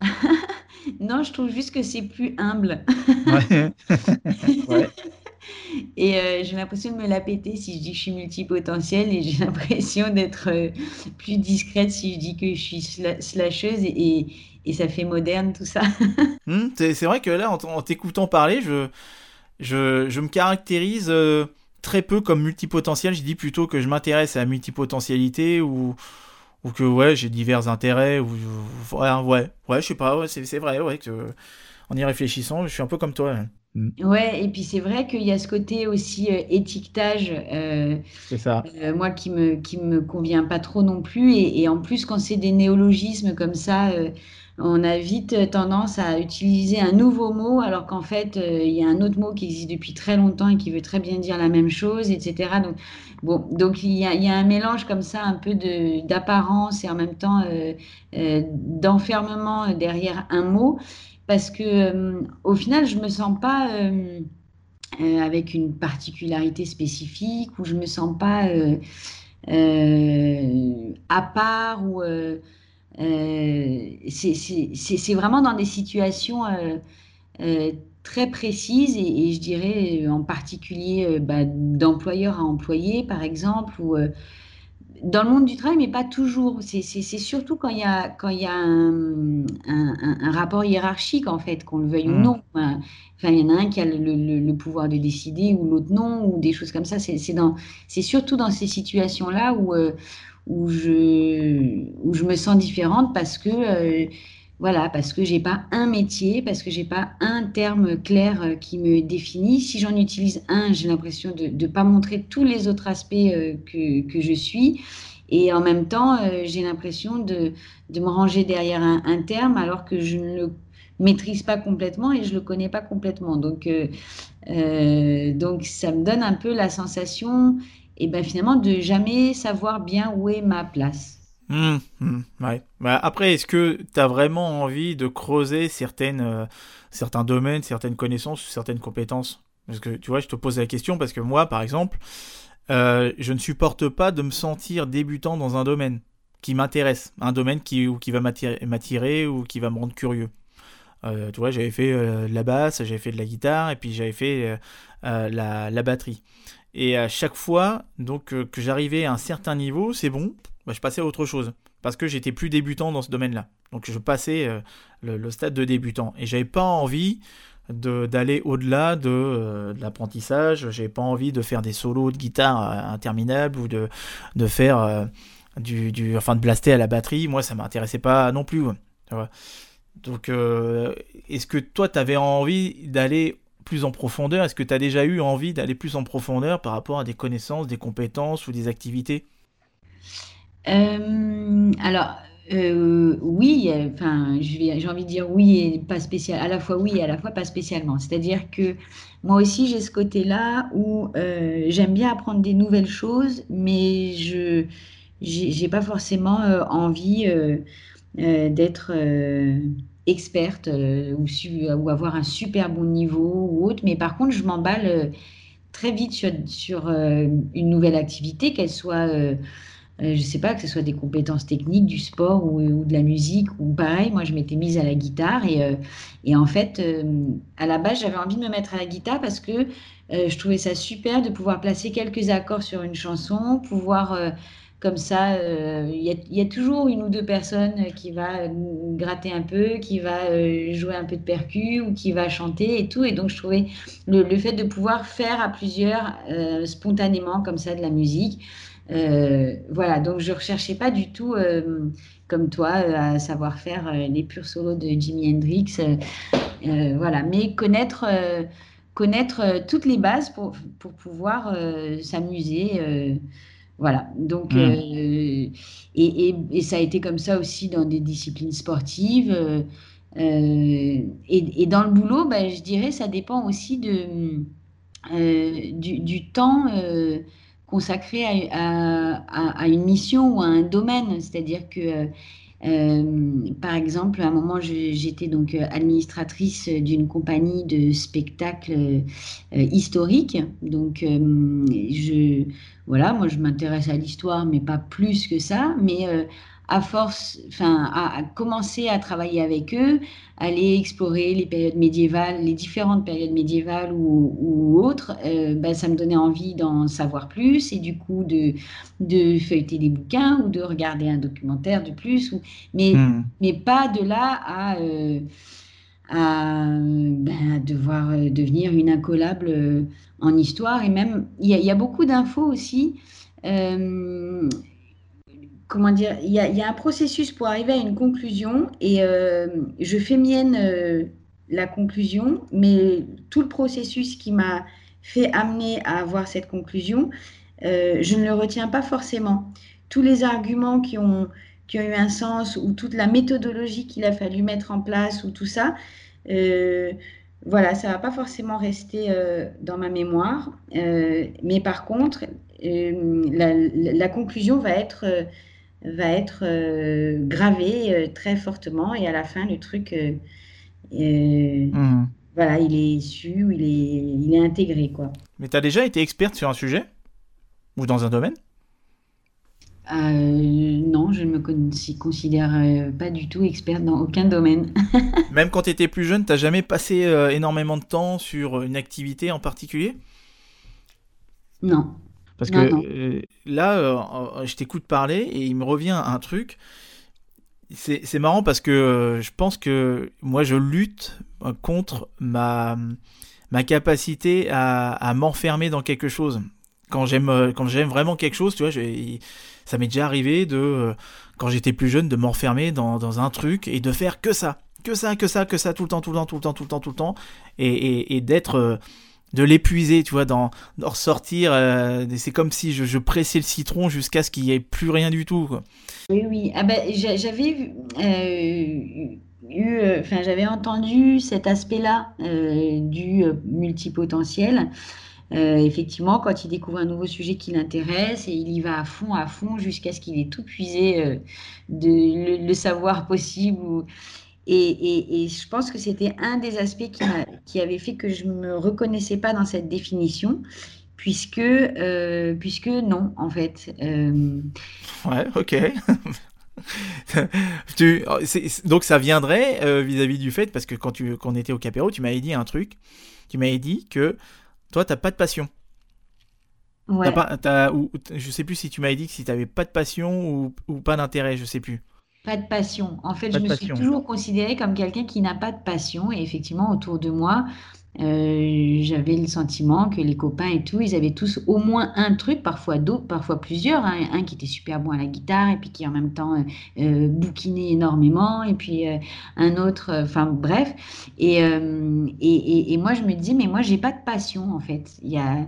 Non, je trouve juste que c'est plus humble. Ouais. Ouais. Et euh, j'ai l'impression de me la péter si je dis que je suis multipotentielle et j'ai l'impression d'être euh, plus discrète si je dis que je suis sla- slasheuse et, et- et ça fait moderne tout ça. Hmm, c'est c'est vrai que là, en t- en t'écoutant parler, je, Je, je me caractérise euh, très peu comme multipotentiel. Je dis plutôt que je m'intéresse à la multipotentialité ou, ou que ouais, j'ai divers intérêts. Ou, ou- ouais, ouais, ouais, je sais pas, ouais, c'est c'est vrai, ouais, que, en y réfléchissant, je suis un peu comme toi. Ouais. Mm. Ouais, et puis c'est vrai qu'il y a ce côté aussi euh, étiquetage, euh, C'est ça. euh, moi qui me, qui me convient pas trop non plus. Et, et en plus, quand c'est des néologismes comme ça, euh, on a vite euh, tendance à utiliser un nouveau mot alors qu'en fait, euh, il y a un autre mot qui existe depuis très longtemps et qui veut très bien dire la même chose, et cetera. Donc, bon, donc il y a, il y a un mélange comme ça, un peu de, d'apparence et en même temps euh, euh, d'enfermement derrière un mot. Parce que, euh, au final, je me sens pas euh, euh, avec une particularité spécifique ou je me sens pas euh, euh, à part ou euh, euh, c'est c'est- c'est- c'est vraiment dans des situations euh, euh, très précises et, et je dirais euh, en particulier euh, bah, d'employeur à employé par exemple ou euh, dans le monde du travail mais pas toujours. C'est c'est- c'est surtout quand il y a, quand il y a un, un- un- un rapport hiérarchique en fait, qu'on le veuille ou Mm. non. Enfin, enfin, il y en a un qui a le, le- le- le pouvoir de décider ou l'autre non ou des choses comme ça. C'est c'est dans, c'est surtout dans ces situations-là où, euh, où je, où je me sens différente parce que euh, voilà, parce que j'ai pas un métier, parce que j'ai pas un terme clair euh, qui me définit. Si j'en utilise un, j'ai l'impression de ne pas montrer tous les autres aspects euh, que, que je suis. Et en même temps, euh, j'ai l'impression de, de me ranger derrière un, un terme alors que je ne le maîtrise pas complètement et je le connais pas complètement. Donc, euh, euh, donc ça me donne un peu la sensation, et ben finalement, de jamais savoir bien où est ma place. Mm, mm, ouais. Bah, après, est-ce que tu as vraiment envie de creuser certaines, euh, certains domaines, certaines connaissances, certaines compétences? Parce que tu vois, je te pose la question parce que moi, par exemple, Euh, je ne supporte pas de me sentir débutant dans un domaine qui m'intéresse, un domaine qui, ou qui va m'attirer m'attirer ou qui va me rendre curieux. Euh, tu vois, j'avais fait euh, de la basse, j'avais fait de la guitare et puis j'avais fait euh, euh, la, la batterie. Et à chaque fois donc euh, que j'arrivais à un certain niveau, c'est bon, bah, je passais à autre chose. parce que j'étais plus débutant dans ce domaine-là. Donc je passais euh, le, le stade de débutant et j'avais pas envie de, d'aller au-delà de, euh, de l'apprentissage. J'avais pas envie de faire des solos de guitare euh, interminables ou de, de faire euh, du, du, enfin de blaster à la batterie. Moi, ça m'intéressait pas non plus. Ouais. Donc, euh, est-ce que toi, t'avais envie d'aller plus en profondeur? Est-ce que tu as déjà eu envie d'aller plus en profondeur par rapport à des connaissances, des compétences ou des activités? Euh, alors, euh, oui, enfin, j'ai envie de dire oui et pas spécial, à la fois oui et à la fois pas spécialement. C'est-à-dire que moi aussi, j'ai ce côté-là où euh, j'aime bien apprendre des nouvelles choses, mais je j'ai, j'ai pas forcément euh, envie euh, euh, d'être... Euh, experte euh, ou, su, ou avoir un super bon niveau ou autre, mais par contre je m'emballe euh, très vite sur, sur euh, une nouvelle activité, qu'elle soit euh, euh, je sais pas, que ce soit des compétences techniques, du sport ou, ou de la musique ou pareil, moi je m'étais mise à la guitare et, euh, et en fait euh, à la base j'avais envie de me mettre à la guitare parce que euh, je trouvais ça super de pouvoir placer quelques accords sur une chanson, pouvoir euh, comme ça, il euh, y, y a toujours une ou deux personnes qui va euh, gratter un peu, qui va euh, jouer un peu de percu ou qui va chanter et tout. Et donc, je trouvais le, le fait de pouvoir faire à plusieurs euh, spontanément comme ça de la musique. Euh, voilà, donc je ne recherchais pas du tout, euh, comme toi, euh, à savoir faire euh, les purs solos de Jimi Hendrix. Euh, euh, voilà, mais connaître... Euh, connaître euh, toutes les bases pour, pour pouvoir euh, s'amuser. Euh, voilà. Donc, mmh. euh, et, et, et ça a été comme ça aussi dans des disciplines sportives. Euh, et, et dans le boulot, bah, je dirais, ça dépend aussi de, euh, du, du temps euh, consacré à, à, à une mission ou à un domaine. C'est-à-dire que... Euh, Euh, par exemple, à un moment, je, j'étais donc administratrice d'une compagnie de spectacles euh, historiques. Donc, euh, je, voilà, moi, je m'intéresse à l'histoire, mais pas plus que ça. Mais euh, à force, enfin, à, à commencer à travailler avec eux, aller explorer les périodes médiévales, les différentes périodes médiévales ou, ou autres, euh, ben, ça me donnait envie d'en savoir plus et du coup de, de feuilleter des bouquins ou de regarder un documentaire de plus, ou, mais, mmh. mais pas de là à, euh, à, ben, à devoir devenir une incollable euh, en histoire. Et même, il y, y a beaucoup d'infos aussi. Euh, Comment dire, il y, y a un processus pour arriver à une conclusion et euh, je fais mienne euh, la conclusion, mais tout le processus qui m'a fait amener à avoir cette conclusion, euh, je ne le retiens pas forcément. Tous les arguments qui ont, qui ont eu un sens ou toute la méthodologie qu'il a fallu mettre en place ou tout ça, euh, voilà, ça ne va pas forcément rester euh, dans ma mémoire. Euh, mais par contre, euh, la, la conclusion va être... Euh, va être euh, gravé euh, très fortement et à la fin le truc euh, euh, mmh. voilà, il est issu, il est, il est intégré quoi. Mais tu as déjà été experte sur un sujet ou dans un domaine? euh, Non, je ne me con- considère euh, pas du tout experte dans aucun domaine. Même quand tu étais plus jeune, tu n'as jamais passé euh, énormément de temps sur une activité en particulier? Non. Parce non, que non. Euh, là, euh, je t'écoute parler et il me revient un truc. C'est, c'est marrant parce que euh, je pense que moi, je lutte contre ma, ma capacité à, à m'enfermer dans quelque chose. Quand j'aime, quand j'aime vraiment quelque chose, tu vois, j'ai, ça m'est déjà arrivé, de, euh, quand j'étais plus jeune, de m'enfermer dans, dans un truc et de faire que ça, que ça, que ça, que ça, tout le temps, tout le temps, tout le temps, tout le temps, tout le temps, et, et, et d'être... Euh, de l'épuiser, tu vois, d'en, d'en ressortir. Euh, c'est comme si je, je pressais le citron jusqu'à ce qu'il n'y ait plus rien du tout, quoi. Oui, oui. Ah ben, j'avais, euh, eu, euh, enfin, j'avais entendu cet aspect-là euh, du multipotentiel. Euh, effectivement, quand il découvre un nouveau sujet qui l'intéresse et il y va à fond, à fond, jusqu'à ce qu'il ait tout puisé euh, de le, le savoir possible ou... Et, et, et je pense que c'était un des aspects qui, m'a, qui avait fait que je ne me reconnaissais pas dans cette définition, puisque, euh, puisque non, en fait. Euh... Ouais, ok. tu, c'est, donc ça viendrait euh, vis-à-vis du fait, parce que quand, tu, quand on était au Capéro, tu m'avais dit un truc, tu m'avais dit que toi, tu n'as pas de passion. Ouais. T'as pas, t'as, ou, je sais plus si tu m'avais dit que si tu n'avais pas de passion ou, ou pas d'intérêt, je sais plus. Pas de passion. En fait, pas je me passion. suis toujours considérée comme quelqu'un qui n'a pas de passion. Et effectivement, autour de moi, euh, j'avais le sentiment que les copains et tout, ils avaient tous au moins un truc, parfois d'autres, parfois plusieurs. Hein. Un qui était super bon à la guitare et puis qui en même temps euh, bouquinait énormément. Et puis euh, un autre, enfin euh, bref. Et, euh, et, et, et moi, je me dis, mais moi, j'ai pas de passion en fait. Il y a...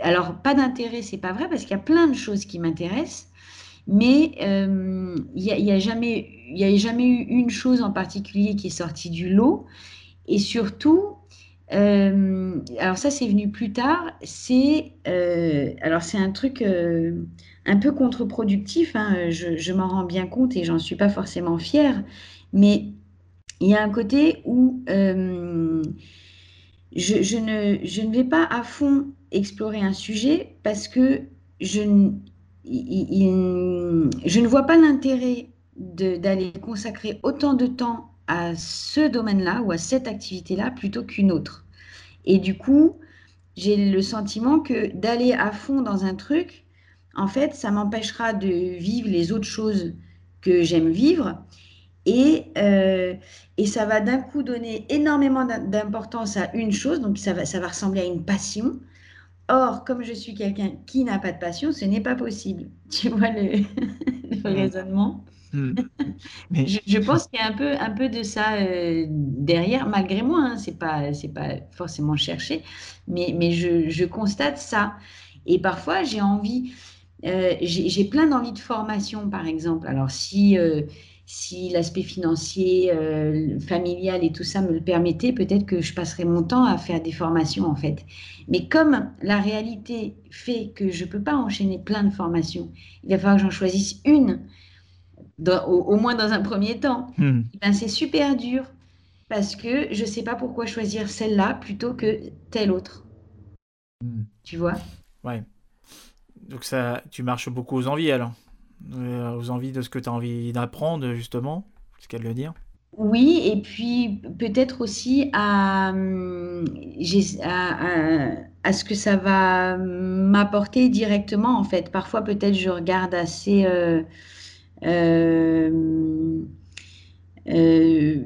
Alors, pas d'intérêt, c'est pas vrai, parce qu'il y a plein de choses qui m'intéressent, mais euh, il y a, il y a jamais, il y a jamais eu une chose en particulier qui est sortie du lot. Et surtout, euh, alors ça, c'est venu plus tard, c'est, euh, alors c'est un truc euh, un peu contre-productif, hein, je, je m'en rends bien compte et j'en suis pas forcément fière, mais il y a un côté où euh, je, je, ne, je ne vais pas à fond explorer un sujet parce que je ne, il, il, je ne vois pas l'intérêt de, d'aller consacrer autant de temps à ce domaine-là ou à cette activité-là plutôt qu'une autre. Et du coup, j'ai le sentiment que d'aller à fond dans un truc, en fait, ça m'empêchera de vivre les autres choses que j'aime vivre. Et, euh, et ça va d'un coup donner énormément d'importance à une chose, donc ça va, ça va ressembler à une passion. Or, comme je suis quelqu'un qui n'a pas de passion, ce n'est pas possible. Tu vois le, le raisonnement ? Mmh. Mais... je, je pense qu'il y a un peu, un peu de ça euh, derrière, malgré moi. Hein, ce n'est pas, c'est pas forcément cherché, mais, mais je, je constate ça. Et parfois, j'ai envie, euh, j'ai, j'ai plein d'envies de formation, par exemple. Alors, si... Euh, Si l'aspect financier, euh, familial et tout ça me le permettait, peut-être que je passerais mon temps à faire des formations en fait. Mais comme la réalité fait que je ne peux pas enchaîner plein de formations, il va falloir que j'en choisisse une, dans, au, au moins dans un premier temps. Mmh. Et ben, c'est super dur parce que je ne sais pas pourquoi choisir celle-là plutôt que telle autre. Mmh. Tu vois ? Ouais. Donc ça, tu marches beaucoup aux envies alors ? Aux envies de ce que tu as envie d'apprendre, justement, c'est ce qu'elle veut dire. Oui, et puis peut-être aussi à, à, à, à ce que ça va m'apporter directement, en fait. Parfois, peut-être, je regarde assez... Euh, euh, euh,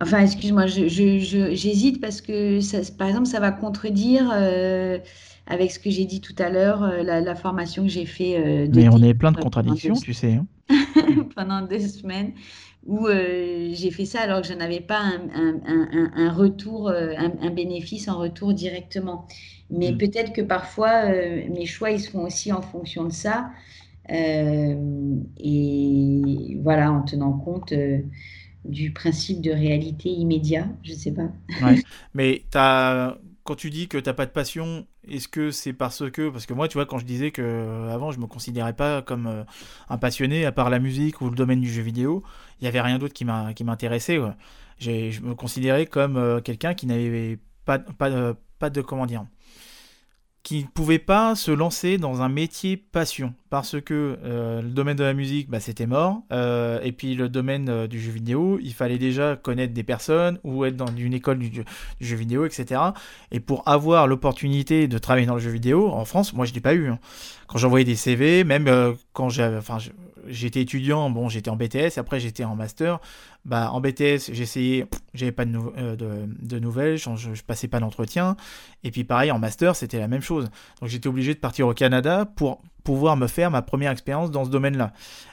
enfin, excuse-moi, je, je, je, j'hésite parce que, ça, par exemple, ça va contredire... Euh, avec ce que j'ai dit tout à l'heure, la, la formation que j'ai fait. Euh, de Mais on est plein de contradictions, deux... tu sais. Hein. Pendant deux semaines, où euh, j'ai fait ça alors que je n'avais pas un, un, un, un retour, un, un bénéfice en retour directement. Mais mmh. peut-être que parfois, euh, mes choix, ils se font aussi en fonction de ça. Euh, et voilà, en tenant compte euh, du principe de réalité immédiat, je ne sais pas. Ouais. Mais tu as... Quand tu dis que tu n'as pas de passion, est-ce que c'est parce que... Parce que moi, tu vois, quand je disais qu'avant, je ne me considérais pas comme un passionné, à part la musique ou le domaine du jeu vidéo, il n'y avait rien d'autre qui, m'a, qui m'intéressait. Ouais. J'ai, je me considérais comme quelqu'un qui n'avait pas, pas, pas de... Comment dire, qui ne pouvait pas se lancer dans un métier passion. Parce que euh, le domaine de la musique, bah, c'était mort. Euh, et puis le domaine du jeu vidéo, il fallait déjà connaître des personnes ou être dans une école du, du jeu vidéo, et cetera. Et pour avoir l'opportunité de travailler dans le jeu vidéo, en France, moi je ne l'ai pas eu. Hein. Quand j'envoyais des C V, même euh, quand j'avais, enfin, j'étais étudiant, bon, j'étais en B T S, après j'étais en master. Bah, en B T S, j'essayais, pff, j'avais pas de, nou- euh, de, de nouvelles, je ne passais pas d'entretien. Et puis pareil, en master, c'était la même chose. Donc j'étais obligé de partir au Canada pour... pouvoir me faire ma première expérience dans ce domaine-là.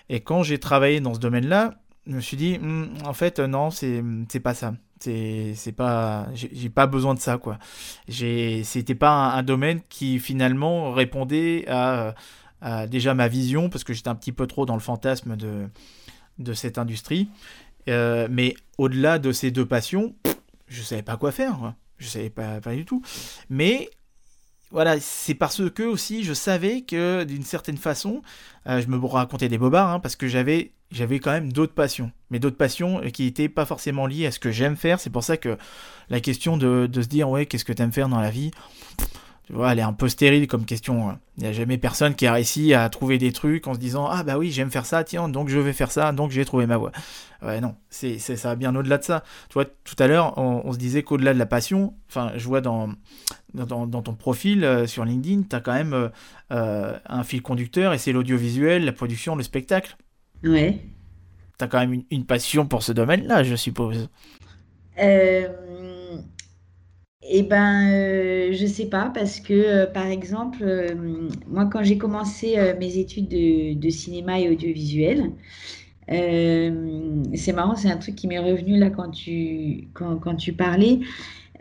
Et quand j'ai travaillé dans ce domaine-là, je me suis dit, en fait, non, c'est, c'est pas ça. C'est, c'est pas, j'ai, j'ai pas besoin de ça, quoi. J'ai, c'était pas un, un domaine qui, finalement, répondait à, à déjà ma vision, parce que j'étais un petit peu trop dans le fantasme de, de cette industrie. Euh, mais au-delà de ces deux passions, je savais pas quoi faire, quoi. Je savais pas, pas du tout. Mais... Voilà, c'est parce que aussi je savais que d'une certaine façon, euh, je me racontais des bobards hein, parce que j'avais, j'avais quand même d'autres passions, mais d'autres passions qui n'étaient pas forcément liées à ce que j'aime faire. C'est pour ça que la question de, de se dire ouais, qu'est-ce que tu aimes faire dans la vie, Tu vois, elle est un peu stérile comme question. Il n'y a jamais personne qui a réussi à trouver des trucs en se disant « Ah bah oui, j'aime faire ça, tiens, donc je vais faire ça, donc j'ai trouvé ma voie. » Ouais, non, c'est, c'est, ça va bien au-delà de ça. Tu vois, tout à l'heure, on, on se disait qu'au-delà de la passion, enfin, je vois dans, dans, dans ton profil euh, sur LinkedIn, tu as quand même euh, un fil conducteur et c'est l'audiovisuel, la production, le spectacle. Ouais. Tu as quand même une, une passion pour ce domaine-là, je suppose. Euh... Eh ben, euh, je sais pas parce que, euh, par exemple, euh, moi, quand j'ai commencé euh, mes études de, de cinéma et audiovisuel, euh, c'est marrant, c'est un truc qui m'est revenu là quand tu, quand, quand tu parlais.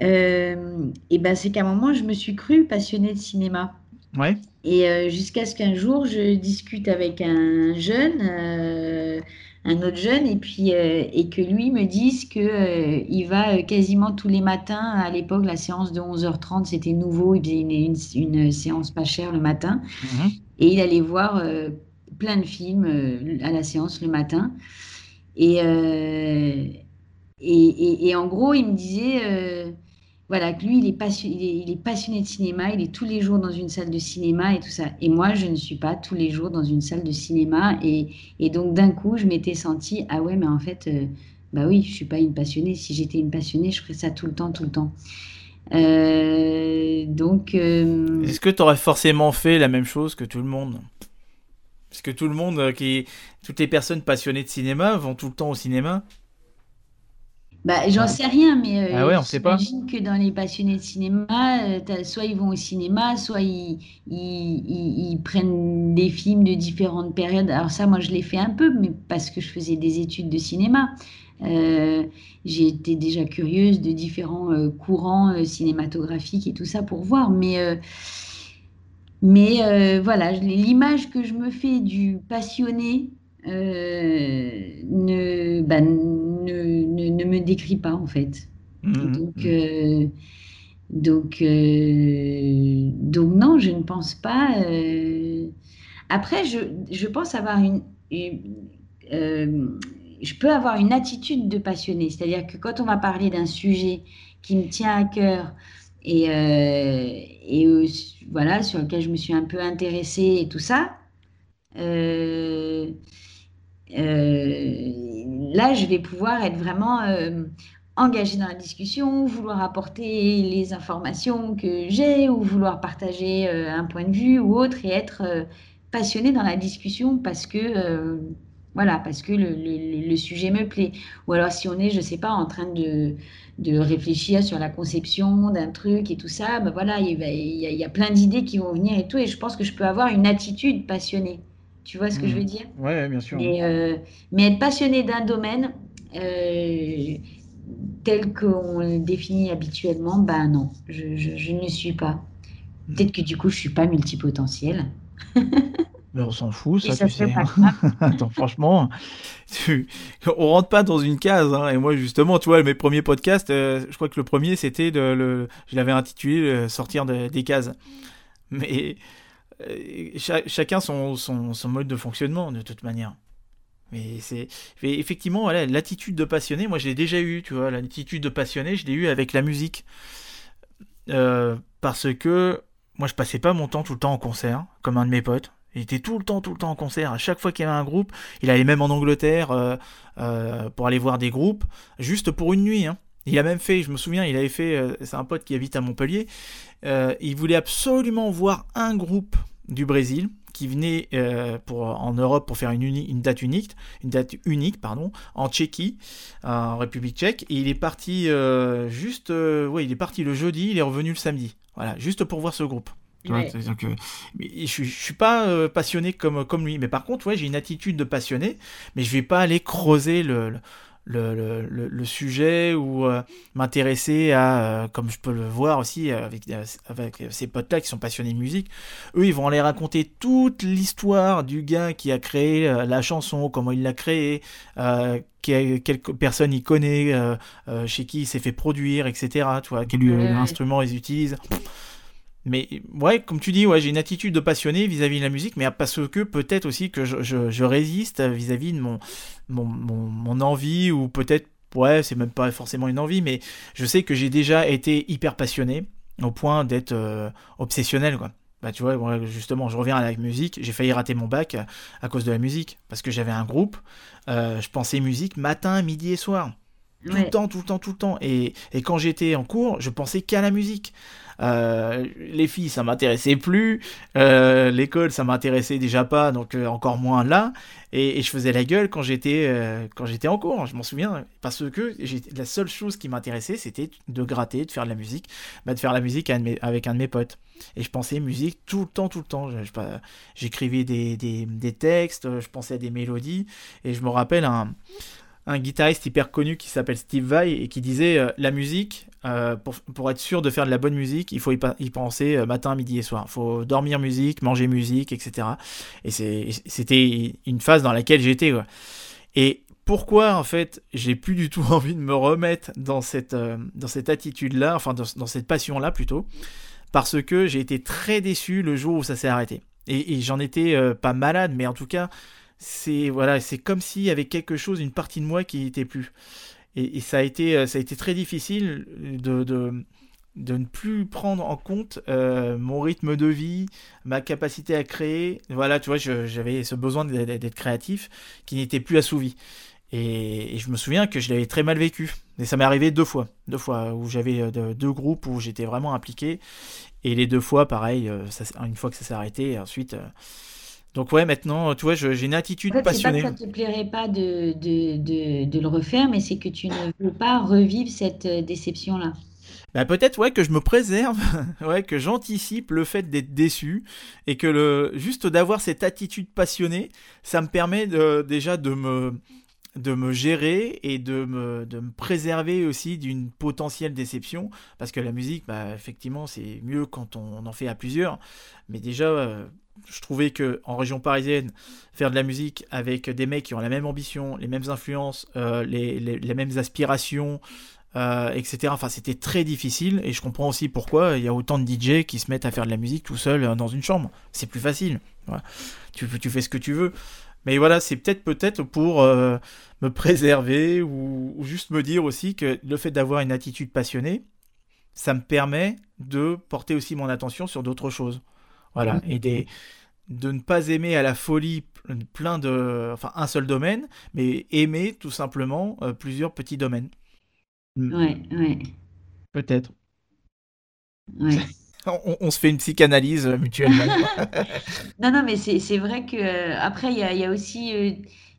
Euh, eh ben, c'est qu'à un moment, je me suis crue passionnée de cinéma. Ouais. Et euh, jusqu'à ce qu'un jour, je discute avec un jeune, euh, un autre jeune, et puis euh, et que lui me dise que euh, il va quasiment tous les matins. À l'époque, la séance de onze heures trente, c'était nouveau, il faisait une, une, une séance pas chère le matin, mmh. et il allait voir euh, plein de films euh, à la séance le matin, et, euh, et, et, et en gros, il me disait euh, voilà, que lui, il est, passion, il, est, il est passionné de cinéma, il est tous les jours dans une salle de cinéma et tout ça. Et moi, je ne suis pas tous les jours dans une salle de cinéma. Et, et donc, d'un coup, je m'étais sentie, ah ouais, mais en fait, euh, bah oui, je ne suis pas une passionnée. Si j'étais une passionnée, je ferais ça tout le temps, tout le temps. Euh, donc. Euh... Est-ce que tu aurais forcément fait la même chose que tout le monde ? Parce que tout le monde, qui, toutes les personnes passionnées de cinéma vont tout le temps au cinéma ? Bah, j'en sais rien, mais euh, ah ouais, on sait pas. J'imagine que dans les passionnés de cinéma, euh, soit ils vont au cinéma, soit ils, ils, ils, ils prennent des films de différentes périodes. Alors ça, moi, je l'ai fait un peu, mais parce que je faisais des études de cinéma. Euh, j'ai été déjà curieuse de différents euh, courants euh, cinématographiques et tout ça pour voir, mais... Euh, mais euh, voilà, l'image que je me fais du passionné... Euh, ne, bah, ne, ne, ne me décrit pas en fait. Mmh, donc, euh, donc, euh, donc non, je ne pense pas. Euh... Après, je, je pense avoir une... une euh, je peux avoir une attitude de passionné. C'est-à-dire que quand on va parler d'un sujet qui me tient à cœur et, euh, et euh, voilà, sur lequel je me suis un peu intéressée et tout ça, euh, Euh, là, je vais pouvoir être vraiment euh, engagée dans la discussion, vouloir apporter les informations que j'ai ou vouloir partager euh, un point de vue ou autre et être euh, passionnée dans la discussion parce que, euh, voilà, parce que le, le, le sujet me plaît. Ou alors si on est, je ne sais pas, en train de, de réfléchir sur la conception d'un truc et tout ça, ben voilà, il y a, y a plein d'idées qui vont venir et tout, et je pense que je peux avoir une attitude passionnée. Tu vois ce que mmh. je veux dire ? Oui, bien sûr. Mais, euh, mais être passionné d'un domaine euh, tel qu'on le définit habituellement, ben non, je, je, je ne le suis pas. Peut-être que du coup, je ne suis pas multipotentielle. Mais on s'en fout, ça, ça tu sais. Attends, franchement, tu... on rentre pas dans une case. Hein. Et moi, justement, tu vois, mes premiers podcasts, euh, je crois que le premier, c'était, de, le... je l'avais intitulé euh, « Sortir de, des cases ». Mais... chacun son, son, son mode de fonctionnement de toute manière, mais c'est mais effectivement voilà, l'attitude de passionné, moi je l'ai déjà eu, tu vois, l'attitude de passionné je l'ai eu avec la musique euh, parce que moi je passais pas mon temps tout le temps en concert comme un de mes potes. Il était tout le temps, tout le temps en concert. À chaque fois qu'il y avait un groupe, il allait même en Angleterre euh, euh, pour aller voir des groupes juste pour une nuit, hein. Il a même fait, je me souviens, il avait fait, euh, c'est un pote qui habite à Montpellier, euh, il voulait absolument voir un groupe du Brésil qui venait euh, pour, en Europe pour faire une, uni, une date unique, une date unique pardon, en Tchéquie, euh, en République tchèque, et il est parti euh, juste, euh, ouais, il est parti le jeudi, il est revenu le samedi, voilà, juste pour voir ce groupe. Ouais. C'est-à-dire que je ne suis pas euh, passionné comme, comme lui, mais par contre, ouais, j'ai une attitude de passionné, mais je ne vais pas aller creuser le... le Le, le, le sujet ou euh, m'intéresser à, euh, comme je peux le voir aussi avec, avec ces potes-là qui sont passionnés de musique, eux ils vont aller raconter toute l'histoire du gars qui a créé euh, la chanson, comment il l'a créée, euh, quelle personne il connaît, euh, euh, chez qui il s'est fait produire, et cetera. Tu vois, quel ouais. instrument ils utilisent. Mais ouais, comme tu dis, ouais, j'ai une attitude de passionné vis-à-vis de la musique, mais parce que peut-être aussi que je, je, je résiste vis-à-vis de mon... Mon, mon, mon envie, ou peut-être, ouais, c'est même pas forcément une envie, mais je sais que j'ai déjà été hyper passionné au point d'être euh, obsessionnel, quoi. Bah, tu vois, justement, je reviens à la musique, j'ai failli rater mon bac à cause de la musique, parce que j'avais un groupe, euh, je pensais musique matin, midi et soir. Tout ouais. le temps, tout le temps, tout le temps. Et, et quand j'étais en cours, je pensais qu'à la musique. Euh, les filles, ça m'intéressait plus. Euh, l'école, ça m'intéressait déjà pas, donc euh, encore moins là. Et, et je faisais la gueule quand j'étais, euh, quand j'étais en cours, je m'en souviens. Parce que j'ai, la seule chose qui m'intéressait, c'était de gratter, de faire de la musique, bah, de faire de la musique un de mes, avec un de mes potes. Et je pensais musique tout le temps, tout le temps. Je, je, j'écrivais des, des, des textes, je pensais à des mélodies. Et je me rappelle un... un guitariste hyper connu qui s'appelle Steve Vai et qui disait euh, la musique, euh, pour, pour être sûr de faire de la bonne musique, il faut y, pa- y penser euh, matin, midi et soir. Il faut dormir musique, manger musique, et cetera. Et c'est, c'était une phase dans laquelle j'étais. Quoi. Et pourquoi, en fait, j'ai plus du tout envie de me remettre dans cette, euh, dans cette attitude-là, enfin dans, dans cette passion-là plutôt, parce que j'ai été très déçu le jour où ça s'est arrêté. Et, et j'en étais euh, pas malade, mais en tout cas... C'est, voilà, c'est comme s'il y avait quelque chose, une partie de moi qui n'y était plus. Et, et ça, a été, ça a été très difficile de, de, de ne plus prendre en compte euh, mon rythme de vie, ma capacité à créer. Voilà, tu vois, je, j'avais ce besoin d'être créatif qui n'était plus assouvi. Et, et je me souviens que je l'avais très mal vécu. Et ça m'est arrivé deux fois. Deux fois où j'avais deux groupes où j'étais vraiment impliqué. Et les deux fois, pareil, ça, une fois que ça s'est arrêté, ensuite... Donc ouais, maintenant, tu vois, je, j'ai une attitude en fait, passionnée. C'est pas que ça te plairait pas de, de, de, de le refaire, mais c'est que tu ne veux pas revivre cette déception-là. Bah peut-être, ouais, que je me préserve, ouais, que j'anticipe le fait d'être déçu et que le juste d'avoir cette attitude passionnée, ça me permet de, déjà de me de me gérer et de me de me préserver aussi d'une potentielle déception, parce que la musique, bah effectivement, c'est mieux quand on, on en fait à plusieurs, mais déjà. Euh, Je trouvais qu'en région parisienne, faire de la musique avec des mecs qui ont la même ambition, les mêmes influences, euh, les, les, les mêmes aspirations, euh, et cetera. Enfin, c'était très difficile et je comprends aussi pourquoi il y a autant de D J qui se mettent à faire de la musique tout seul dans une chambre. C'est plus facile. Voilà. Tu, tu fais ce que tu veux. Mais voilà, c'est peut-être, peut-être pour euh, me préserver ou, ou juste me dire aussi que le fait d'avoir une attitude passionnée, ça me permet de porter aussi mon attention sur d'autres choses. Voilà, et des, de ne pas aimer à la folie plein de, enfin un seul domaine, mais aimer tout simplement euh, plusieurs petits domaines. Ouais, ouais. Peut-être. Ouais. On, on se fait une psychanalyse mutuellement. non, non, mais c'est, c'est vrai que euh, après il y a, y a aussi euh,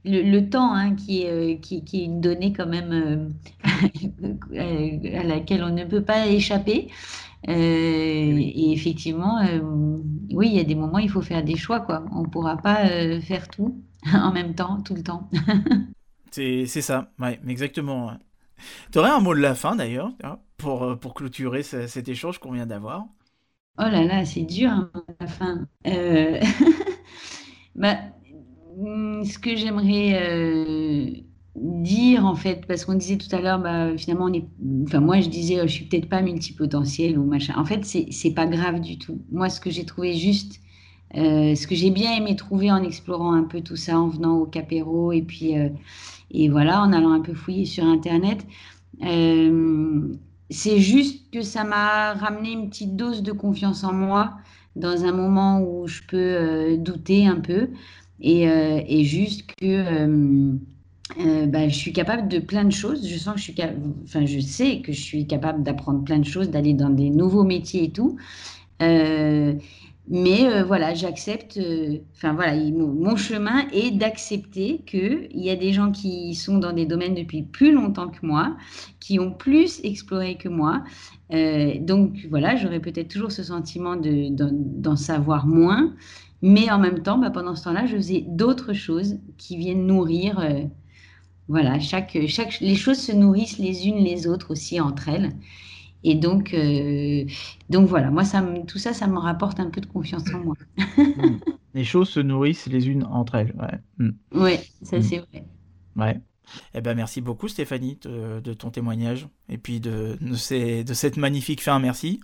le, le temps hein, qui, euh, qui, qui est une donnée quand même euh, à laquelle on ne peut pas échapper. Euh, et effectivement, euh, oui, il y a des moments où il faut faire des choix, quoi. On ne pourra pas euh, faire tout en même temps, tout le temps. c'est, c'est ça, ouais, exactement. Tu aurais un mot de la fin, d'ailleurs, pour, pour clôturer ce, cet échange qu'on vient d'avoir. Oh là là, c'est dur, un mot de la fin. Euh... bah, ce que j'aimerais... Euh... dire en fait, parce qu'on disait tout à l'heure, bah, finalement, on est, enfin moi je disais, je suis peut-être pas multipotentielle ou machin. En fait, c'est c'est pas grave du tout. Moi, ce que j'ai trouvé juste, euh, ce que j'ai bien aimé trouver en explorant un peu tout ça, en venant au Capéro et puis euh, et voilà, en allant un peu fouiller sur Internet, euh, c'est juste que ça m'a ramené une petite dose de confiance en moi dans un moment où je peux euh, douter un peu et euh, et juste que euh, Euh, bah, je suis capable de plein de choses. Je sens que je suis, cap... enfin, je sais que je suis capable d'apprendre plein de choses, d'aller dans des nouveaux métiers et tout. Euh, mais euh, voilà, j'accepte. Euh... Enfin voilà, mon, mon chemin est d'accepter que il y a des gens qui sont dans des domaines depuis plus longtemps que moi, qui ont plus exploré que moi. Euh, donc voilà, j'aurais peut-être toujours ce sentiment de, de, d'en savoir moins, mais en même temps, bah, pendant ce temps-là, je faisais d'autres choses qui viennent nourrir. Euh, Voilà, chaque, chaque, les choses se nourrissent les unes les autres aussi entre elles. Et donc, euh, donc voilà, moi, ça me, tout ça, ça me rapporte un peu de confiance en moi. les choses se nourrissent les unes entre elles, ouais. Ouais, ça, mm. c'est vrai. Ouais. Eh ben, merci beaucoup, Stéphanie, de, de ton témoignage et puis de, de, ces, de cette magnifique fin. Merci.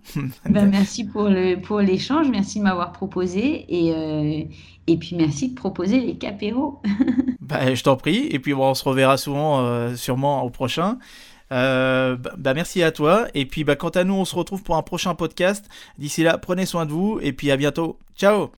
ben, merci pour, le, pour l'échange, merci de m'avoir proposé et, euh, et puis merci de proposer les Capéros. ben, je t'en prie. Et puis, bon, on se reverra souvent, euh, sûrement au prochain. Euh, bah, merci à toi. Et puis, bah, quant à nous, on se retrouve pour un prochain podcast. D'ici là, prenez soin de vous et puis à bientôt. Ciao!